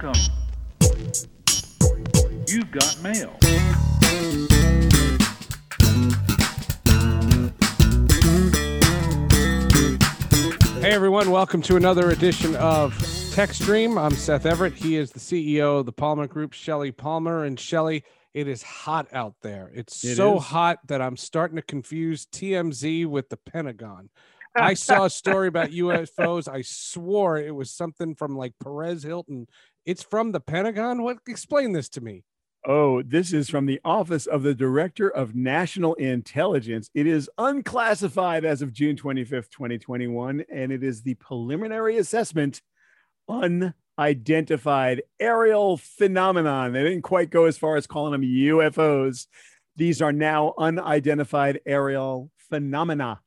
Welcome. You've got mail. Hey everyone, welcome to another edition of Tech Stream. I'm Seth Everett. He is the CEO of the Palmer Group, Shelly Palmer. And Shelly, it is hot out there. It is hot that I'm starting to confuse TMZ with the Pentagon. I saw a story about UFOs. I swore it was something from like Perez Hilton. It's from the Pentagon? What? Explain this to me. Oh, this is from the Office of the Director of National Intelligence. It is unclassified as of June 25th, 2021, and it is the preliminary assessment unidentified aerial phenomenon. They didn't quite go as far as calling them UFOs. These are now unidentified aerial phenomena.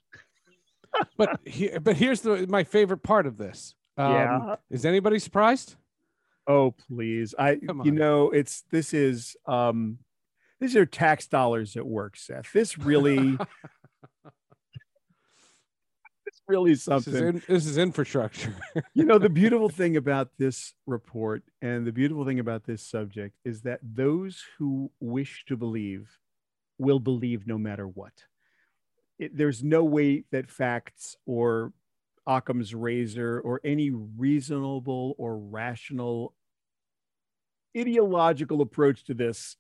But here's my favorite part of this. Is anybody surprised? Oh please! These are tax dollars at work, Seth. This really, it's really something. This is infrastructure. The beautiful thing about this report and the beautiful thing about this subject is that those who wish to believe will believe no matter what. There's no way that facts or Occam's razor or any reasonable or rational ideological approach to this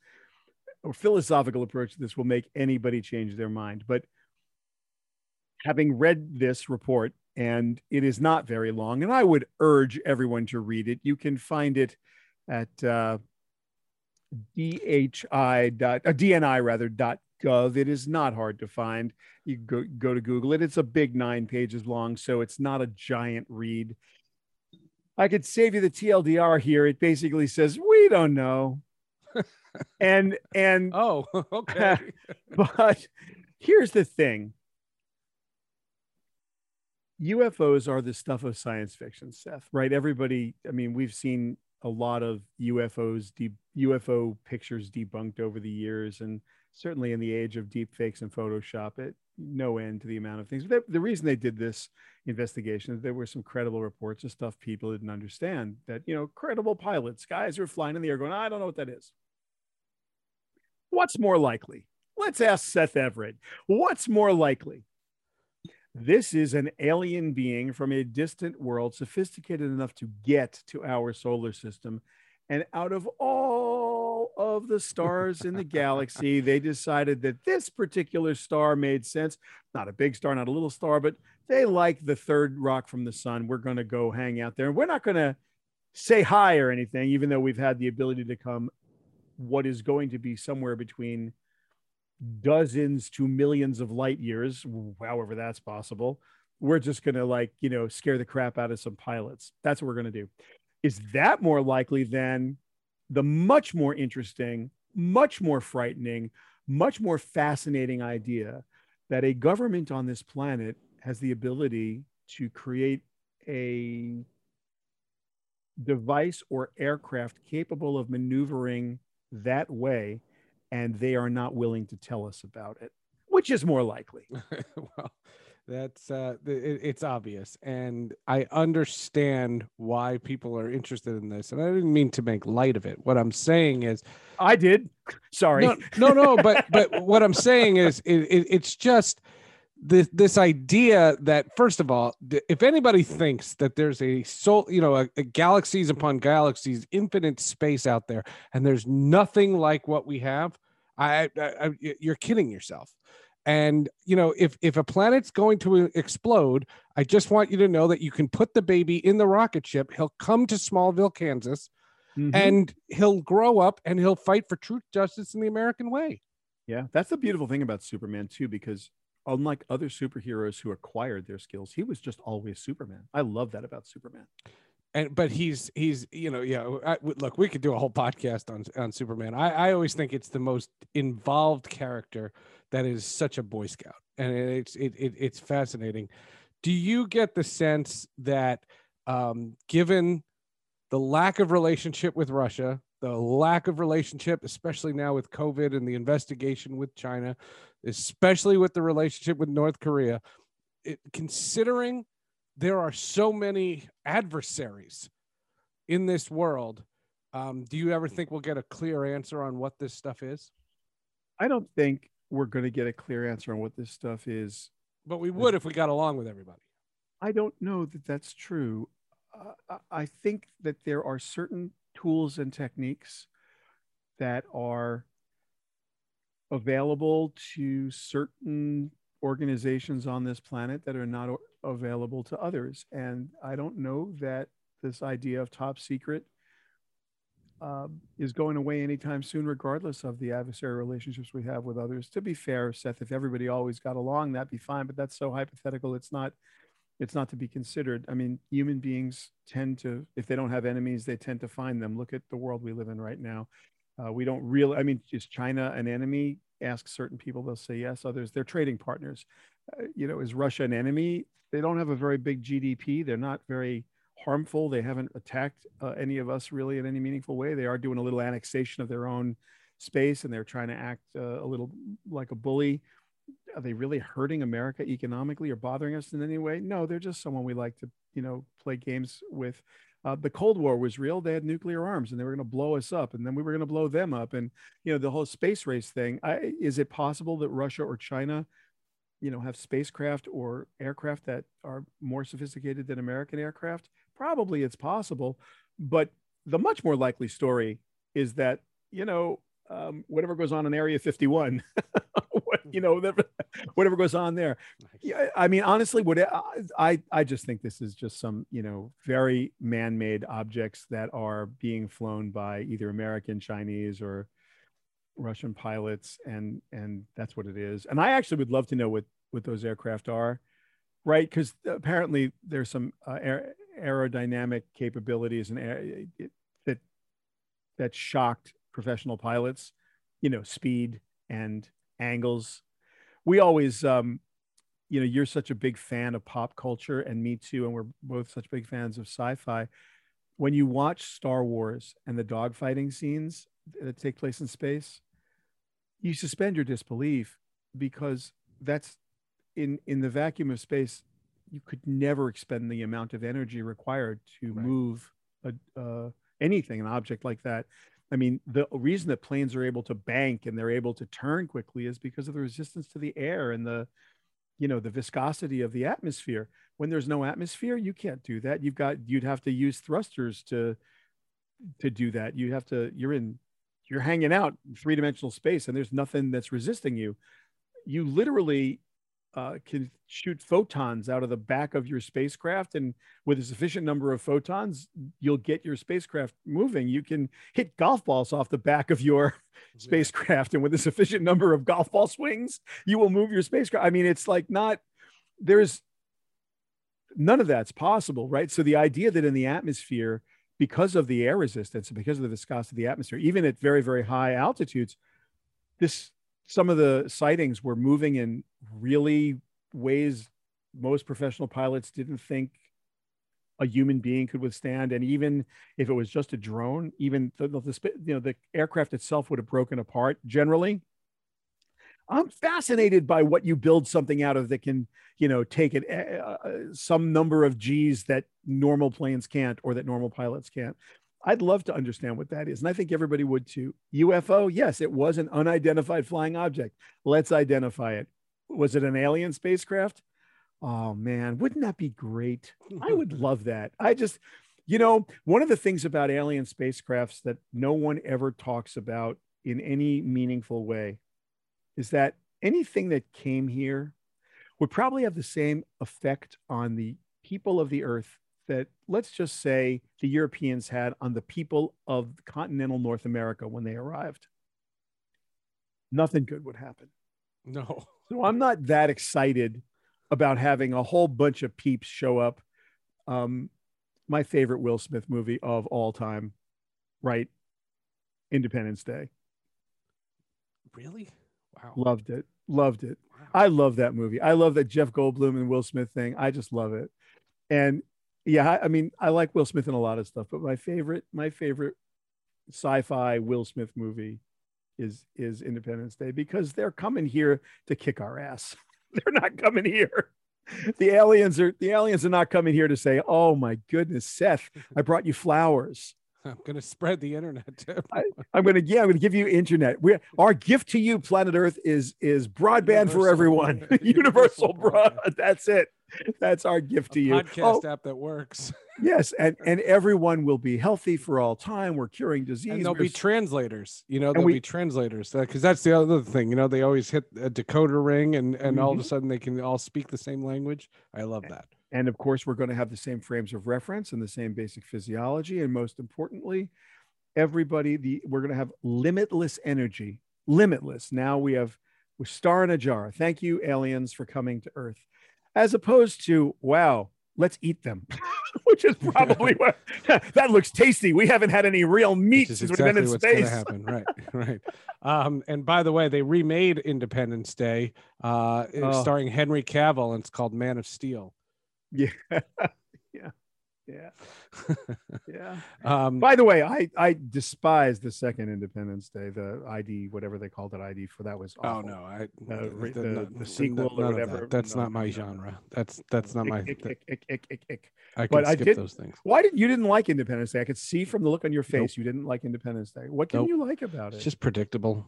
or philosophical approach to this will make anybody change their mind. But having read this report, and it is not very long, and I would urge everyone to read it. You can find it at DNI.gov. It is not hard to find. You go to Google it. It's a big 9 pages long, so it's not a giant read. I could save you the TLDR here. It basically says, we don't know. and oh, okay. But here's the thing. UFOs are the stuff of science fiction, Seth, right? Everybody, we've seen a lot of UFO pictures debunked over the years, and certainly in the age of deep fakes and Photoshop, no end to the amount of things. But the reason they did this investigation is there were some credible reports of stuff people didn't understand, that, credible pilots, guys who are flying in the air going, I don't know what that is. What's more likely? Let's ask Seth Everett. What's more likely? This is an alien being from a distant world, sophisticated enough to get to our solar system. And out of all of the stars in the galaxy, they decided that this particular star made sense. Not a big star, not a little star, but they like the third rock from the sun. We're going to go hang out there. We're not going to say hi or anything, even though we've had the ability to come what is going to be somewhere between dozens to millions of light years, however that's possible. We're just going to scare the crap out of some pilots. That's what we're going to do. Is that more likely than the much more interesting, much more frightening, much more fascinating idea that a government on this planet has the ability to create a device or aircraft capable of maneuvering that way, and they are not willing to tell us about it? Which is more likely? Well, that's it's obvious, and I understand why people are interested in this, and I didn't mean to make light of it. What I'm saying is, I did. Sorry. No. But what I'm saying is, it's just this idea that, first of all, if anybody thinks that there's a galaxies upon galaxies, infinite space out there, and there's nothing like what we have, I you're kidding yourself. And, if a planet's going to explode, I just want you to know that you can put the baby in the rocket ship. He'll come to Smallville, Kansas, and he'll grow up and he'll fight for truth, justice, and the American way. Yeah, that's the beautiful thing about Superman, too, because unlike other superheroes who acquired their skills, he was just always Superman. I love that about Superman. But he's look, we could do a whole podcast on Superman. I always think it's the most involved character that is such a Boy Scout, and it's fascinating. Do you get the sense that given the lack of relationship with Russia, the lack of relationship, especially now with COVID and the investigation with China, especially with the relationship with North Korea, considering there are so many adversaries in this world, Do you ever think we'll get a clear answer on what this stuff is? I don't think we're going to get a clear answer on what this stuff is. But we would if we got along with everybody. I don't know that that's true. I think that there are certain tools and techniques that are available to certain organizations on this planet that are not available to others. And I don't know that this idea of top secret is going away anytime soon, regardless of the adversarial relationships we have with others. To be fair, Seth, if everybody always got along, that'd be fine, but that's so hypothetical. It's not to be considered. I mean, human beings tend to, if they don't have enemies, they tend to find them. Look at the world we live in right now. We don't really, I mean, is China an enemy? Ask certain people, they'll say yes. Others, they're trading partners. Is Russia an enemy? They don't have a very big GDP. They're not very harmful. They haven't attacked any of us really in any meaningful way. They are doing a little annexation of their own space, and they're trying to act a little like a bully. Are they really hurting America economically or bothering us in any way? No, they're just someone we like to, play games with. The Cold War was real. They had nuclear arms and they were going to blow us up, and then we were going to blow them up. And, the whole space race thing, is it possible that Russia or China, have spacecraft or aircraft that are more sophisticated than American aircraft? Probably it's possible, but the much more likely story is that, whatever goes on in Area 51, whatever goes on there. Yeah, I mean, honestly, I just think this is just some, very man-made objects that are being flown by either American, Chinese, or Russian pilots, and that's what it is. And I actually would love to know what those aircraft are, right? Because apparently there's some aerodynamic capabilities and that shocked professional pilots, speed and angles. We always, you're such a big fan of pop culture, and me too, and we're both such big fans of sci-fi. When you watch Star Wars and the dogfighting scenes that take place in space, you suspend your disbelief, because that's in the vacuum of space. You could never expend the amount of energy required to move an object like that. I mean, the reason that planes are able to bank and they're able to turn quickly is because of the resistance to the air and the, the viscosity of the atmosphere. When there's no atmosphere, you can't do that. You'd have to use thrusters to do that. You're hanging out in three-dimensional space and there's nothing that's resisting you. You literally can shoot photons out of the back of your spacecraft, and with a sufficient number of photons, you'll get your spacecraft moving. You can hit golf balls off the back of your spacecraft, and with a sufficient number of golf ball swings, you will move your spacecraft. I mean, it's like there's none of that's possible, right? So the idea that in the atmosphere, because of the air resistance and because of the viscosity of the atmosphere, even at very, very high altitudes, some of the sightings were moving in really ways most professional pilots didn't think a human being could withstand. And even if it was just a drone, even the aircraft itself would have broken apart generally. I'm fascinated by what you build something out of that can, take it some number of G's that normal planes can't, or that normal pilots can't. I'd love to understand what that is. And I think everybody would too. UFO, yes, it was an unidentified flying object. Let's identify it. Was it an alien spacecraft? Oh man, wouldn't that be great? I would love that. I just, one of the things about alien spacecrafts that no one ever talks about in any meaningful way is that anything that came here would probably have the same effect on the people of the earth that, let's just say, the Europeans had on the people of continental North America when they arrived. Nothing good would happen. No. So I'm not that excited about having a whole bunch of peeps show up. My favorite Will Smith movie of all time, right? Independence Day. Really? Wow. Loved it. Wow. I love that movie. I love that Jeff Goldblum and Will Smith thing. I just love it. And yeah, I mean, I like Will Smith in a lot of stuff, but my favorite sci-fi Will Smith movie is Independence Day, because they're coming here to kick our ass. They're not coming here. The aliens are not coming here to say, "Oh my goodness, Seth, I brought you flowers." I'm going to spread the internet to I'm going to give you internet. Our gift to you, planet Earth, is broadband for everyone. Universal broadband. That's it. That's our gift to you. Podcast app that works. Yes, and everyone will be healthy for all time. We're curing disease. And there'll be translators. You know, there'll be translators, because that's the other thing. You know, they always hit a decoder ring, and all of a sudden they can all speak the same language. I love that. And of course, we're going to have the same frames of reference and the same basic physiology, and most importantly, everybody. We're going to have limitless energy. Limitless. Now we're star in a jar. Thank you, aliens, for coming to Earth. As opposed to, wow, let's eat them, which is probably what that looks tasty. We haven't had any real meat since we've been in space. Happen. Right, right. And by the way, they remade Independence Day, starring Henry Cavill, and it's called Man of Steel. Yeah, yeah, yeah, yeah. By the way, I despise the second Independence Day, the ID, whatever they called it, ID for that was awful. Oh no, the sequel or whatever. That's not my genre. That's not my. I can skip those things. Why did you didn't like Independence Day? I could see from the look on your face you didn't like Independence Day. What didn't you like about it? It's just predictable.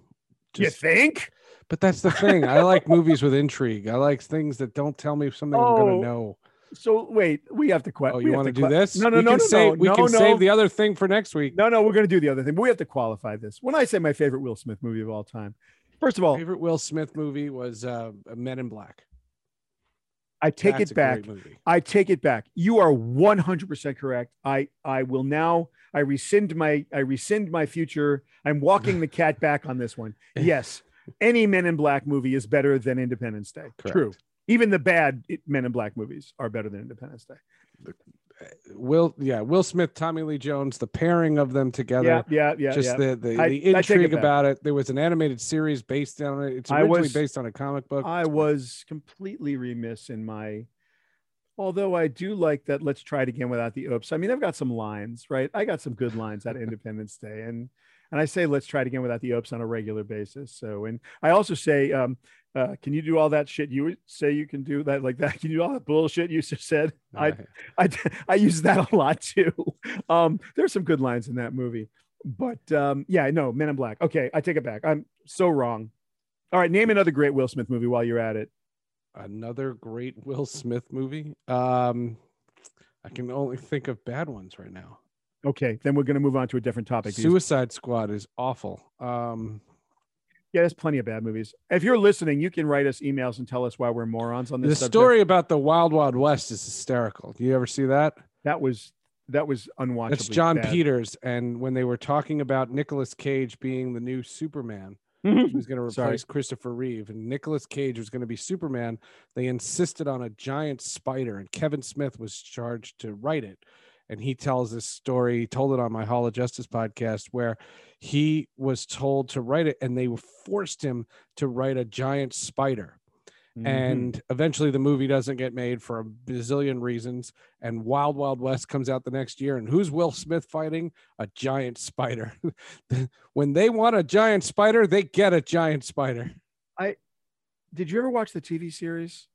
You think? But that's the thing. I like movies with intrigue. I like things that don't tell me something I'm going to know. So wait, we have to qualify. Oh, you want to do this? No, we can save the other thing for next week. No, we're going to do the other thing. But we have to qualify this. When I say my favorite Will Smith movie of all time, first of all, favorite Will Smith movie was Men in Black. I take it back. I take it back. You are 100% correct. I will now. I rescind my future. I'm walking the cat back on this one. Yes, any Men in Black movie is better than Independence Day. Correct. True. Even the bad Men in Black movies are better than Independence Day. Will Smith, Tommy Lee Jones, the pairing of them together. The intrigue about it. There was an animated series based on it. It's originally based on a comic book. I was completely remiss in my, although I do like that. Let's try it again without the oops. I mean, I've got some lines, right? I got some good lines out of Independence Day, and I say let's try it again without the oops on a regular basis. So, and I also say. Can you do all that shit you say you can do that like that? Can you do all that bullshit you said? I use that a lot too. There's some good lines in that movie, but Men in Black. Okay, I take it back. I'm so wrong. All right, name another great Will Smith movie while you're at it. Another great Will Smith movie. I can only think of bad ones right now. Okay, then we're going to move on to a different topic. Suicide Squad is awful. Yeah, there's plenty of bad movies. If you're listening, you can write us emails and tell us why we're morons on this subject. The story about the Wild Wild West is hysterical. Do you ever see that? That was unwatchable. That's John Peters, and when they were talking about Nicolas Cage being the new Superman, he was going to replace Christopher Reeve, and Nicolas Cage was going to be Superman. They insisted on a giant spider, and Kevin Smith was charged to write it. And he tells this story. He told it on my Hall of Justice podcast where he was told to write it and they forced him to write a giant spider. Mm-hmm. And eventually the movie doesn't get made for a bazillion reasons. And Wild Wild West comes out the next year. And who's Will Smith fighting? A giant spider. When they want a giant spider, they get a giant spider. Did you ever watch the TV series?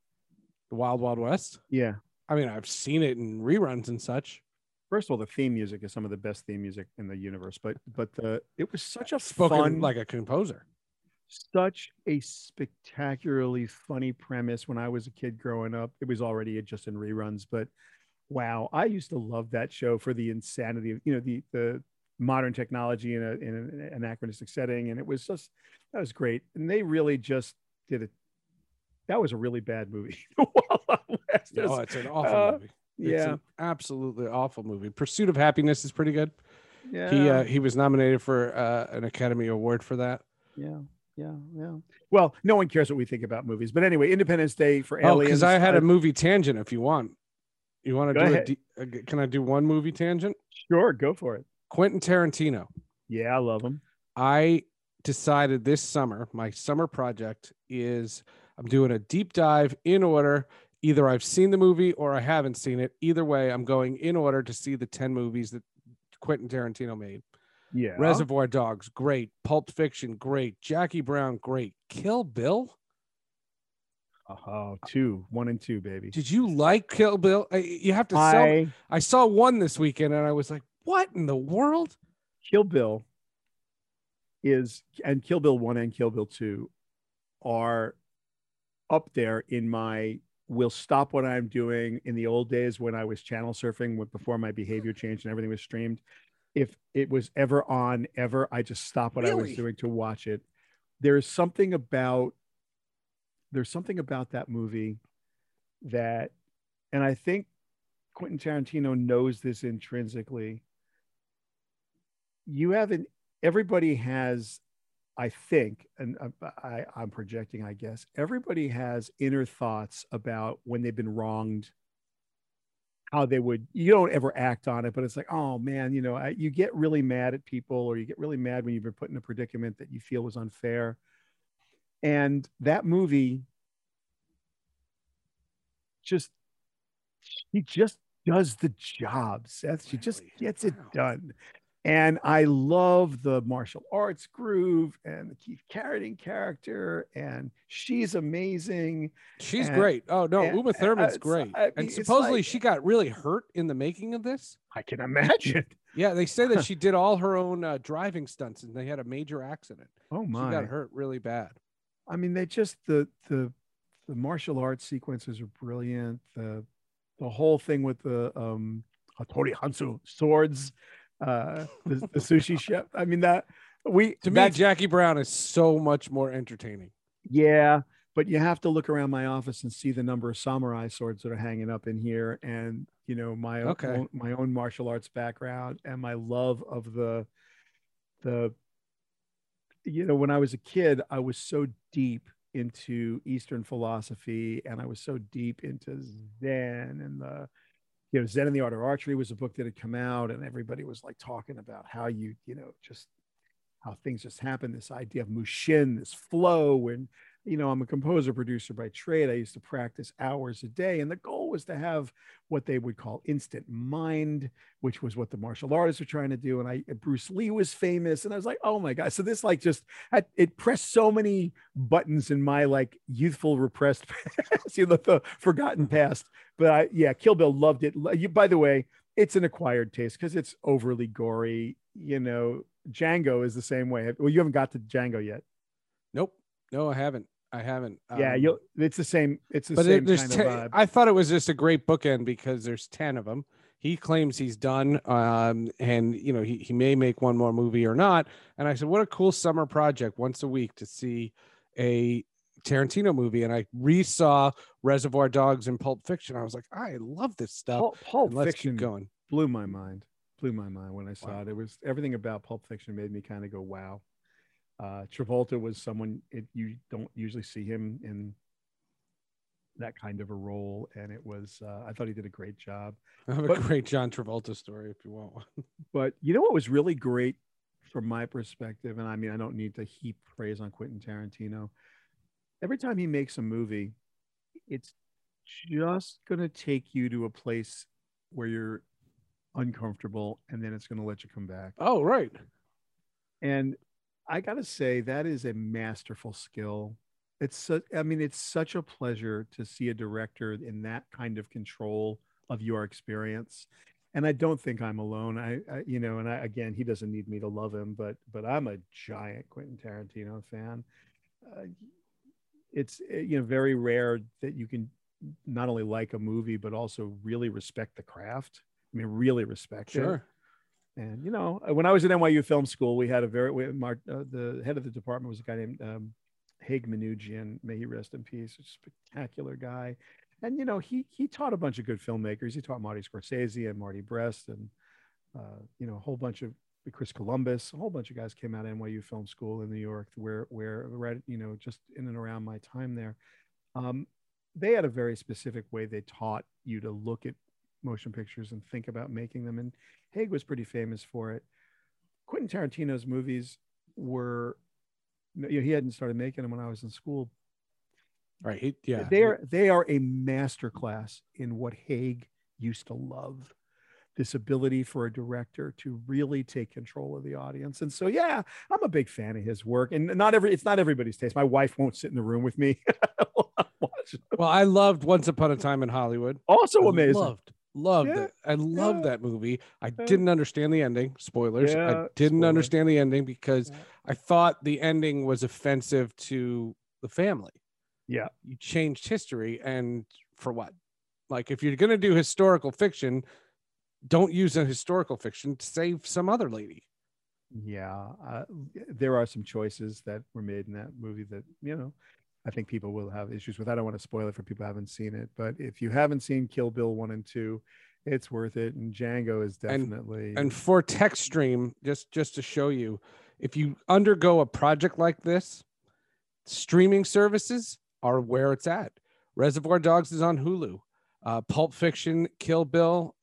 The Wild Wild West? Yeah. I mean, I've seen it in reruns and such. First of all, the theme music is some of the best theme music in the universe, but it was such a fun, like a composer, such a spectacularly funny premise. When I was a kid growing up, it was already just in reruns, but wow, I used to love that show for the insanity of, you know, the modern technology in an anachronistic setting. And it was just, that was great. And they really just did it. That was a really bad movie. No, it's an awful movie. It's an absolutely awful movie. Pursuit of Happiness is pretty good. Yeah, he was nominated for an Academy Award for that. Yeah. Well, no one cares what we think about movies, but anyway, Independence Day for aliens. Because I had a movie tangent. If you want, can I do one movie tangent? Sure, go for it. Quentin Tarantino. Yeah, I love him. I decided this summer, my summer project is I'm doing a deep dive in order. Either I've seen the movie or I haven't seen it. Either way, I'm going in order to see the 10 movies that Quentin Tarantino made. Yeah. Reservoir Dogs, great. Pulp Fiction, great. Jackie Brown, great. Kill Bill? Oh, 1 and 2, baby. Did you like Kill Bill? You have to sell. I saw 1 this weekend and I was like, What in the world? Kill Bill is, and Kill Bill 1 and Kill Bill 2 are up there in my will stop what I'm doing. In the old days when I was channel surfing, before my behavior changed and everything was streamed, if it was ever on ever, I just stopped what I was doing to watch it. There's something about that movie that, and I think Quentin Tarantino knows this intrinsically. Everybody has, I think, and I'm projecting, I guess, everybody has inner thoughts about when they've been wronged, how they would, you don't ever act on it, but it's like, oh man, you know, you get really mad at people, or you get really mad when you've been put in a predicament that you feel was unfair. And that movie just does the job, Seth. She just gets it done. And I love the martial arts groove and the Keith Carradine character, and she's amazing. She's great. Oh no, Uma Thurman's great. I mean, and supposedly like, she got really hurt in the making of this. I can imagine. Yeah, they say that she did all her own driving stunts, and they had a major accident. Oh my! She got hurt really bad. I mean, they just the martial arts sequences are brilliant. The whole thing with the Hattori Hanzo swords. The sushi chef. I mean, to me, Jackie Brown is so much more entertaining. Yeah, but you have to look around my office and see the number of samurai swords that are hanging up in here, and you know my own martial arts background and my love of the. You know, when I was a kid, I was so deep into Eastern philosophy, and I was so deep into Zen and the. You know, Zen and the Art of Archery was a book that had come out, and everybody was like talking about how how things just happen. This idea of Mushin, this flow. And, you know, I'm a composer producer by trade. I used to practice hours a day. And the goal was to have what they would call instant mind, which was what the martial artists were trying to do. And Bruce Lee was famous. And I was like, oh my God. So this like just, it pressed so many buttons in my like youthful repressed past, you know, the forgotten past. But Kill Bill loved it. By the way, it's an acquired taste because it's overly gory. You know, Django is the same way. Well, you haven't got to Django yet. Nope. No, I haven't. Yeah, it's the same. It's the same kind of vibe. I thought it was just a great bookend because there's 10 of them. He claims he's done, and you know he may make one more movie or not. And I said, what a cool summer project once a week to see a Tarantino movie. And I resaw Reservoir Dogs and Pulp Fiction. I was like, I love this stuff. Pulp Fiction keep going. Blew my mind when I saw it. It was everything about Pulp Fiction made me kind of go, wow. Travolta was someone you don't usually see him in that kind of a role, and it was I thought he did a great job. I have a great John Travolta story if you want one. But you know what was really great from my perspective, and I mean I don't need to heap praise on Quentin Tarantino. Every time he makes a movie, it's just going to take you to a place where you're uncomfortable, and then it's going to let you come back. Oh, right. And I got to say, that is a masterful skill. It's such a pleasure to see a director in that kind of control of your experience. And I don't think I'm alone. Again, he doesn't need me to love him, but I'm a giant Quentin Tarantino fan. It's very rare that you can not only like a movie, but also really respect the craft. I mean, really respect it. Sure. And, you know, when I was at NYU Film School, we had the head of the department was a guy named Haig Manoogian. May he rest in peace. A spectacular guy. And, you know, he taught a bunch of good filmmakers. He taught Marty Scorsese and Marty Brest and, a whole bunch of Chris Columbus. A whole bunch of guys came out of NYU Film School in New York where just in and around my time there. They had a very specific way they taught you to look at motion pictures and think about making them, and Haig was pretty famous for it. Quentin Tarantino's movies were, he hadn't started making them when I was in school. Right. They are a masterclass in what Haig used to love, this ability for a director to really take control of the audience. And so, yeah, I'm a big fan of his work, and it's not everybody's taste. My wife won't sit in the room with me. Well, I loved Once Upon a Time in Hollywood. Also amazing. Loved. Loved it. I loved that movie. I didn't understand the ending. Spoilers. I didn't understand the ending because I thought the ending was offensive to the family. Yeah. You changed history, and for what? Like, if you're going to do historical fiction, don't use a historical fiction to save some other lady. Yeah. There are some choices that were made in that movie that, you know, I think people will have issues with. I don't want to spoil it for people who haven't seen it, but if you haven't seen Kill Bill 1 and 2, it's worth it. And Django is definitely. And for Tech Stream, just to show you, if you undergo a project like this, streaming services are where it's at. Reservoir Dogs is on Hulu. Pulp Fiction, Kill Bill,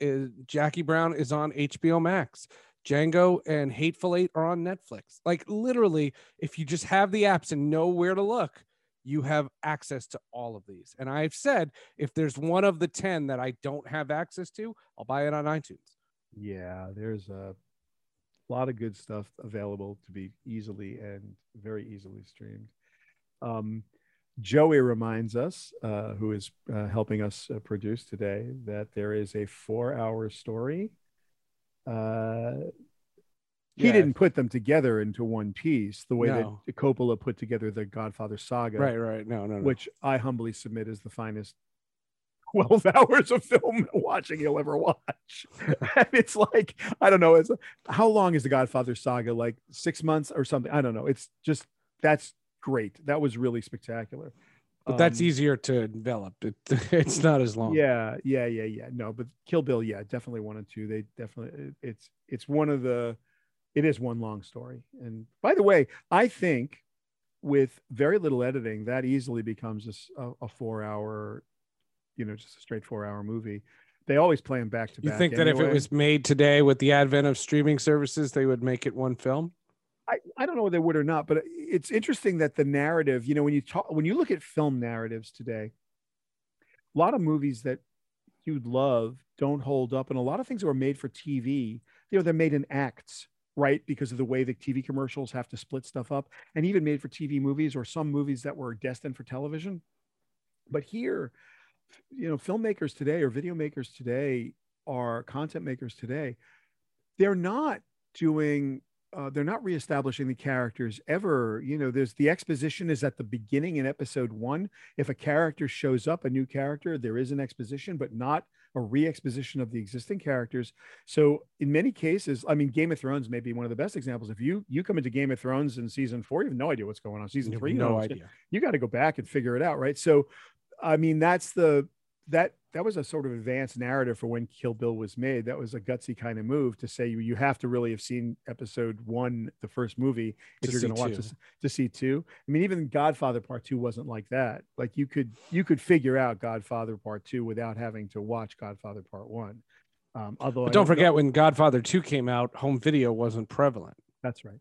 Jackie Brown is on HBO Max. Django and Hateful Eight are on Netflix. Like, literally, if you just have the apps and know where to look, you have access to all of these. And I've said, if there's one of the 10 that I don't have access to, I'll buy it on iTunes. Yeah, there's a lot of good stuff available to be easily and very easily streamed. Joey reminds us, who is helping us produce today, that there is a 4-hour story. He didn't put them together into one piece the way that Coppola put together the Godfather saga. Right. No. Which I humbly submit is the finest 12 hours of film watching you'll ever watch. And it's like, I don't know, how long is the Godfather saga? Like 6 months or something? I don't know. It's just, that's great. That was really spectacular. But that's easier to develop. It's not as long. Yeah. No, but Kill Bill, definitely 1 and 2. They definitely, it's one of the, it is one long story. And by the way, I think with very little editing, that easily becomes a 4-hour, you know, just a straight 4-hour movie. They always play them back to back. You think that if it was made today with the advent of streaming services, they would make it one film? I don't know whether they would or not, but it's interesting that the narrative, you know, when you look at film narratives today, a lot of movies that you'd love don't hold up. And a lot of things that were made for TV, you know, they're made in acts, right? Because of the way that TV commercials have to split stuff up, and even made for TV movies or some movies that were destined for television. But here, you know, filmmakers today or video makers today or content makers today, they're not reestablishing the characters ever. You know, there's the exposition is at the beginning in episode 1. If a character shows up, a new character, there is an exposition, but not a re-exposition of the existing characters. So in many cases, I mean, Game of Thrones may be one of the best examples. If you come into Game of Thrones in season 4, you have no idea what's going on. Season 3, no idea. You got to go back and figure it out, right? So, I mean, that was a sort of advanced narrative for when Kill Bill was made. That was a gutsy kind of move to say you have to really have seen episode 1, the first movie, if you're going to watch this to see 2. I mean, even Godfather Part 2 wasn't like that. Like you could figure out Godfather Part 2 without having to watch Godfather Part 1. Although don't forget, when Godfather 2 came out, home video wasn't prevalent. That's right.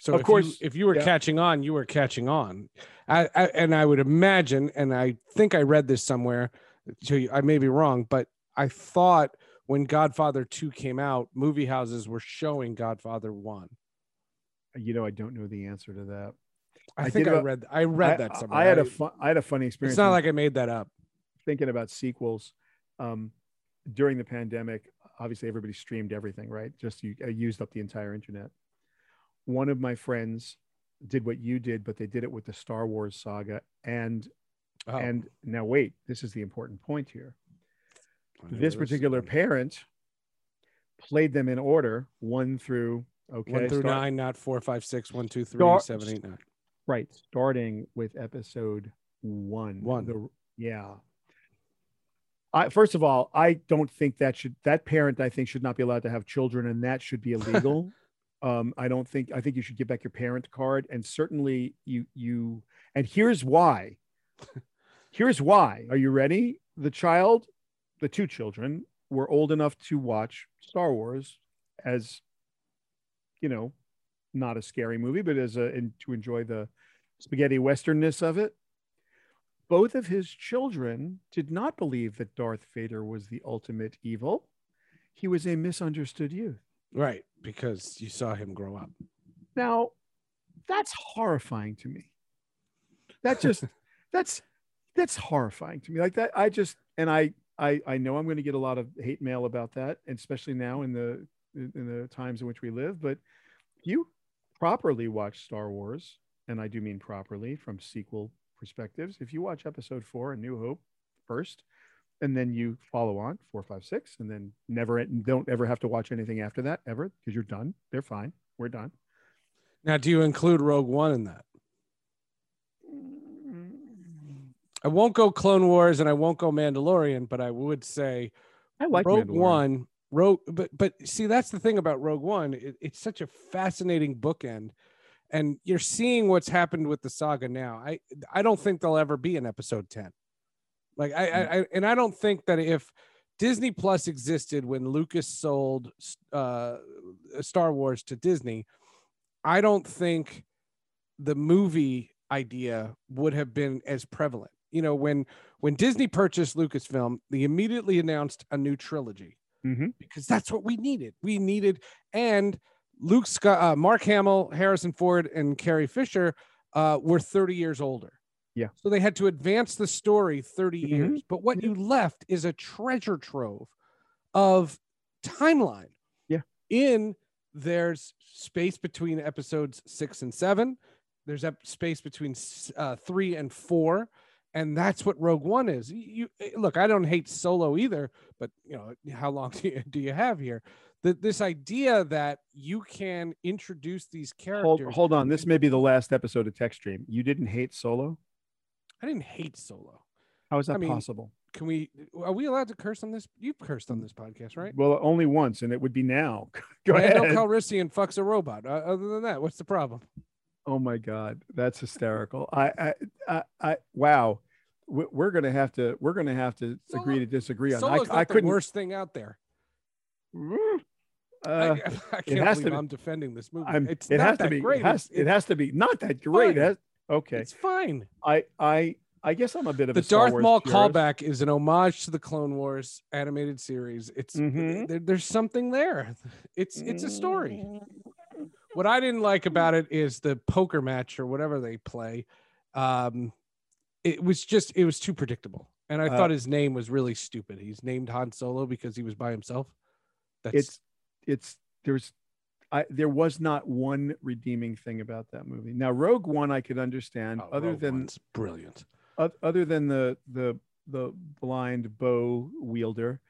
So of course, if you were catching on, you were catching on. And I would imagine, and I think I read this somewhere, I may be wrong, but I thought when Godfather 2 came out, movie houses were showing Godfather 1. You know, I don't know the answer to that. I think I read that somewhere. I had a funny experience. It's not like I made that up. Thinking about sequels during the pandemic, obviously everybody streamed everything, right? Just used up the entire internet. One of my friends did what you did, but they did it with the Star Wars saga. And now wait, this is the important point here. This particular parent played them in order, 1 through 9, not 4, 5, 6, 1, 2, 3, 7, 8, 9. Right. Starting with episode 1. Yeah. First of all, I don't think that parent should not be allowed to have children, and that should be illegal. I think you should give back your parent card. And certainly and here's why. Are you ready? The 2 children were old enough to watch Star Wars as, you know, not a scary movie, but and to enjoy the spaghetti westernness of it. Both of his children did not believe that Darth Vader was the ultimate evil. He was a misunderstood youth. Right, because you saw him grow up. Now, that's horrifying to me. That's horrifying to me. Like that, I just, and I I know I'm going to get a lot of hate mail about that, especially now in the times in which we live. But you properly watch Star Wars, and I do mean properly from sequel perspectives. If you watch Episode 4, A New Hope, first, and then you follow on 4, 5, 6, and then don't ever have to watch anything after that ever, because you're done. They're fine. We're done. Now, do you include Rogue One in that? I won't go Clone Wars and I won't go Mandalorian, but I would say I like Rogue One. But see, that's the thing about Rogue One. It's such a fascinating bookend, and you're seeing what's happened with the saga now. I don't think there'll ever be an Episode 10. Like I don't think that if Disney Plus existed when Lucas sold Star Wars to Disney, I don't think the movie idea would have been as prevalent. You know, when Disney purchased Lucasfilm, they immediately announced a new trilogy, because that's what we needed. We needed, and Luke Scott, Mark Hamill, Harrison Ford, and Carrie Fisher were 30 years older. Yeah. So they had to advance the story 30 years, but what you left is a treasure trove of timeline. Yeah. There's space between episodes 6 and 7. There's a space between 3 and 4. And that's what Rogue One is. You look, I don't hate Solo either, but you know, how long do you have here? This idea that you can introduce these characters. Hold on, this may be the last episode of Tech Stream. You didn't hate Solo? I didn't hate Solo. How is that possible? Are we allowed to curse on this? You've cursed on this podcast, right? Well, only once, and it would be now. Go ahead. Lando Calrissian fucks a robot. Other than that, what's the problem? Oh my God, that's hysterical! I wow. We're gonna have to Solo, agree to disagree on. Solo's not the worst thing out there. I can't believe I'm defending this movie. It's not that great. It has to be not that great. Okay, it's fine. I guess I'm a bit of the Darth Maul callback is an homage to the Clone Wars animated series. It's there's something there. It's a story. What I didn't like about it is the poker match or whatever they play. It was too predictable, and I thought his name was really stupid. He's named Han Solo because he was by himself. There was not one redeeming thing about that movie. Now Rogue One I could understand, Rogue One's brilliant. Other than the blind bow wielder,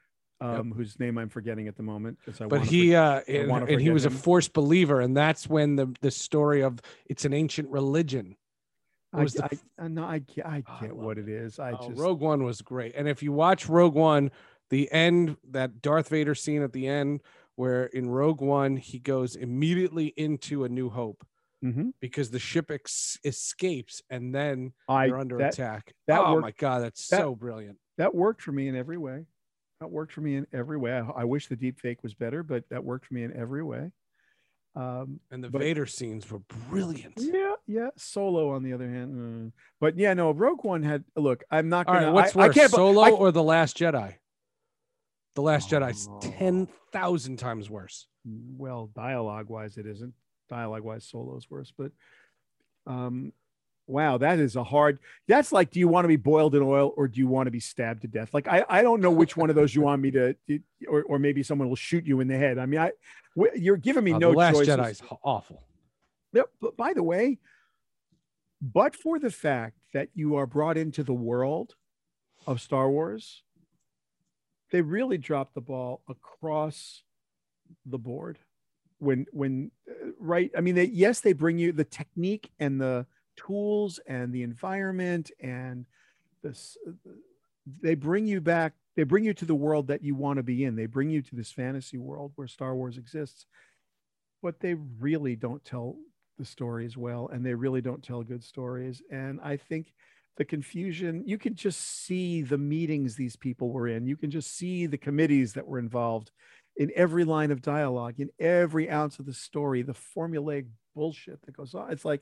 whose name I'm forgetting at the moment. He was a Force believer, and that's when the story of it's an ancient religion. I get what it is. Rogue One was great, and if you watch Rogue One, the end, that Darth Vader scene at the end, where in Rogue One he goes immediately into A New Hope because the ship escapes, and then you're under attack. Oh my God, that's so brilliant. That worked for me in every way. I wish the deep fake was better, but that worked for me in every way. And the Vader scenes were brilliant. Yeah. Solo, on the other hand, but yeah, no. Rogue One had. Look, I'm not gonna. All right, what's worse, Solo or The Last Jedi? The Last Jedi's 10,000 times worse. Well, dialogue-wise, it isn't. Dialogue-wise, Solo's worse. But wow, that is a hard. That's like, do you want to be boiled in oil or do you want to be stabbed to death? Like, I don't know which one of those you want me to, or maybe someone will shoot you in the head. I mean, you're giving me no choices. The Last Jedi's awful. Yep, but by the way, but for the fact that you are brought into the world of Star Wars, they really dropped the ball across the board right. I mean, they bring you the technique and the tools and the environment and this, they bring you back. They bring you to the world that you want to be in. They bring you to this fantasy world where Star Wars exists, but they really don't tell the stories well, and they really don't tell good stories. And I think the confusion, you can just see the meetings these people were in. You can just see the committees that were involved in every line of dialogue, in every ounce of the story, the formulaic bullshit that goes on. It's like,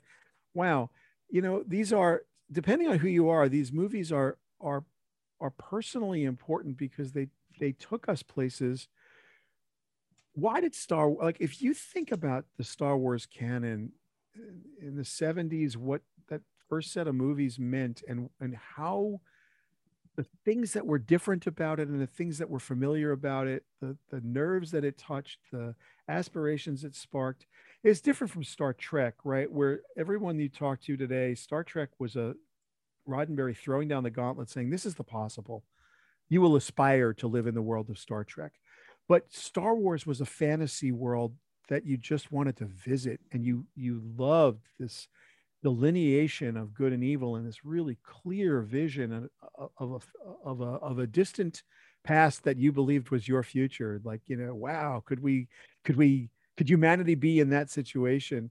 wow, you know, these are, depending on who you are, these movies are personally important because they took us places. Why did if you think about the Star Wars canon in the 70s, what that first set of movies meant and how the things that were different about it and the things that were familiar about it, the nerves that it touched, the aspirations it sparked, is different from Star Trek, right? Where everyone you talk to today, Star Trek was a Roddenberry throwing down the gauntlet saying, this is the possible. You will aspire to live in the world of Star Trek. But Star Wars was a fantasy world that you just wanted to visit. And you loved this delineation of good and evil and this really clear vision of a distant past that you believed was your future. Like, you know, wow, could humanity be in that situation?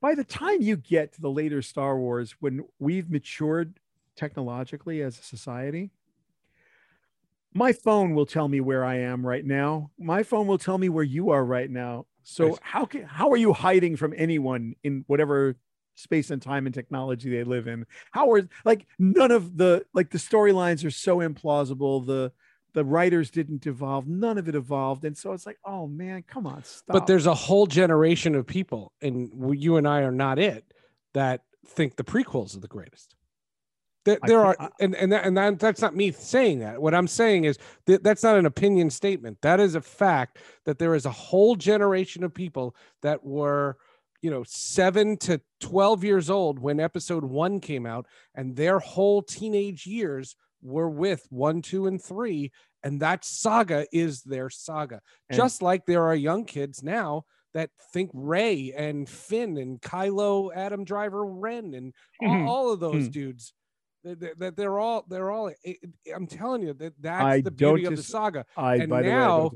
By the time you get to the later Star Wars, when we've matured technologically as a society, my phone will tell me where I am right now. My phone will tell me where you are right now. So how are you hiding from anyone in whatever space and time and technology they live in? How are, like, none of the, like, the storylines are so implausible. The writers didn't evolve. None of it evolved. And so it's like, oh man, come on, stop. But there's a whole generation of people, and you and I are not it, that think the prequels are the greatest. That's not me saying that. What I'm saying is that's not an opinion statement. That is a fact, that there is a whole generation of people that were, 7 to 12 years old when episode 1 came out, and their whole teenage years were with 1, 2, and 3. And that saga is their saga. And just like there are young kids now that think Rey and Finn and Kylo, Adam Driver, Ren, and all of those dudes. That they're all. I'm telling you that's the beauty of the saga. And now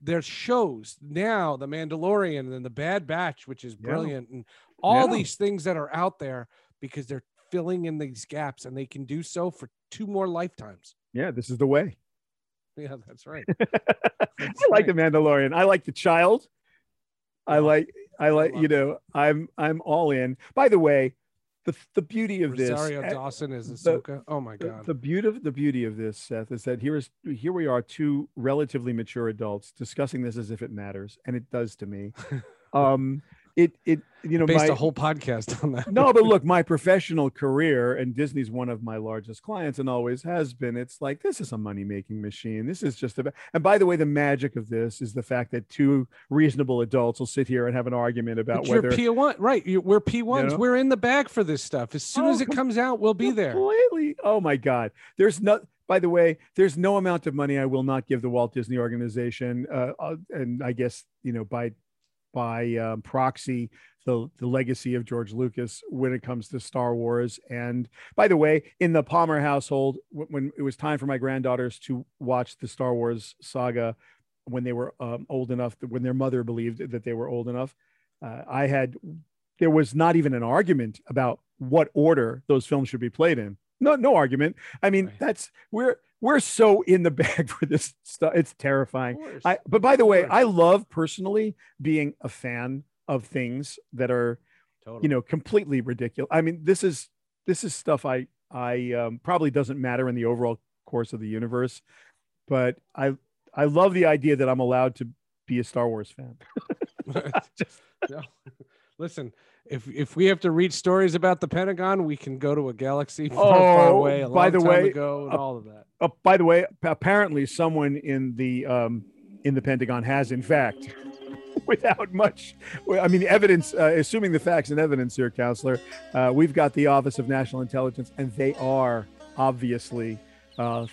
there's shows. Now the Mandalorian and the Bad Batch, which is brilliant, and all these things that are out there because they're filling in these gaps, and they can do so for 2 more lifetimes. Yeah, this is the way. Yeah, that's right. I like the Mandalorian. I like the child. I like. I'm all in. By the way, the beauty of this, Rosario Dawson is Ahsoka. Oh my God! The beauty of this, Seth, is that here we are, 2 relatively mature adults discussing this as if it matters, and it does to me. Based a whole podcast on that. No, but look, my professional career, and Disney's one of my largest clients, and always has been. It's like, this is a money making machine. This is just about. And by the way, the magic of this is the fact that 2 reasonable adults will sit here and have an argument about whether you're P1, right? We're P1s. We're in the bag for this stuff. As soon as it comes out, we'll be there. Completely. Oh my God! By the way, there's no amount of money I will not give the Walt Disney Organization, and I guess by proxy, the legacy of George Lucas when it comes to Star Wars. And by the way, in the Palmer household, when it was time for my granddaughters to watch the Star Wars saga, when they were old enough, when their mother believed that they were old enough, there was not even an argument about what order those films should be played in. No argument. I mean, we're so in the bag for this stuff. It's terrifying. But by the way, I love personally being a fan of things that are, completely ridiculous. I mean, this is stuff I probably doesn't matter in the overall course of the universe, but I love the idea that I'm allowed to be a Star Wars fan. Listen, if we have to read stories about the Pentagon, we can go to a galaxy far away, a long time ago, and all of that. By the way, apparently someone in the Pentagon has, in fact, without much, evidence. Assuming the facts and evidence here, Counselor, we've got the Office of National Intelligence, and they are obviously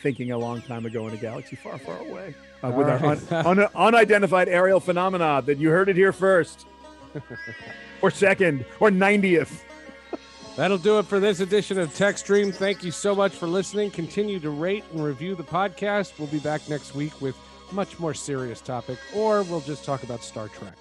thinking a long time ago in a galaxy far, far away with our unidentified aerial phenomena. That you heard it here first. Or second, or 90th. That'll do it for this edition of Tech Stream. Thank you so much for listening. Continue to rate and review the podcast. We'll be back next week with a much more serious topic, or we'll just talk about Star Trek.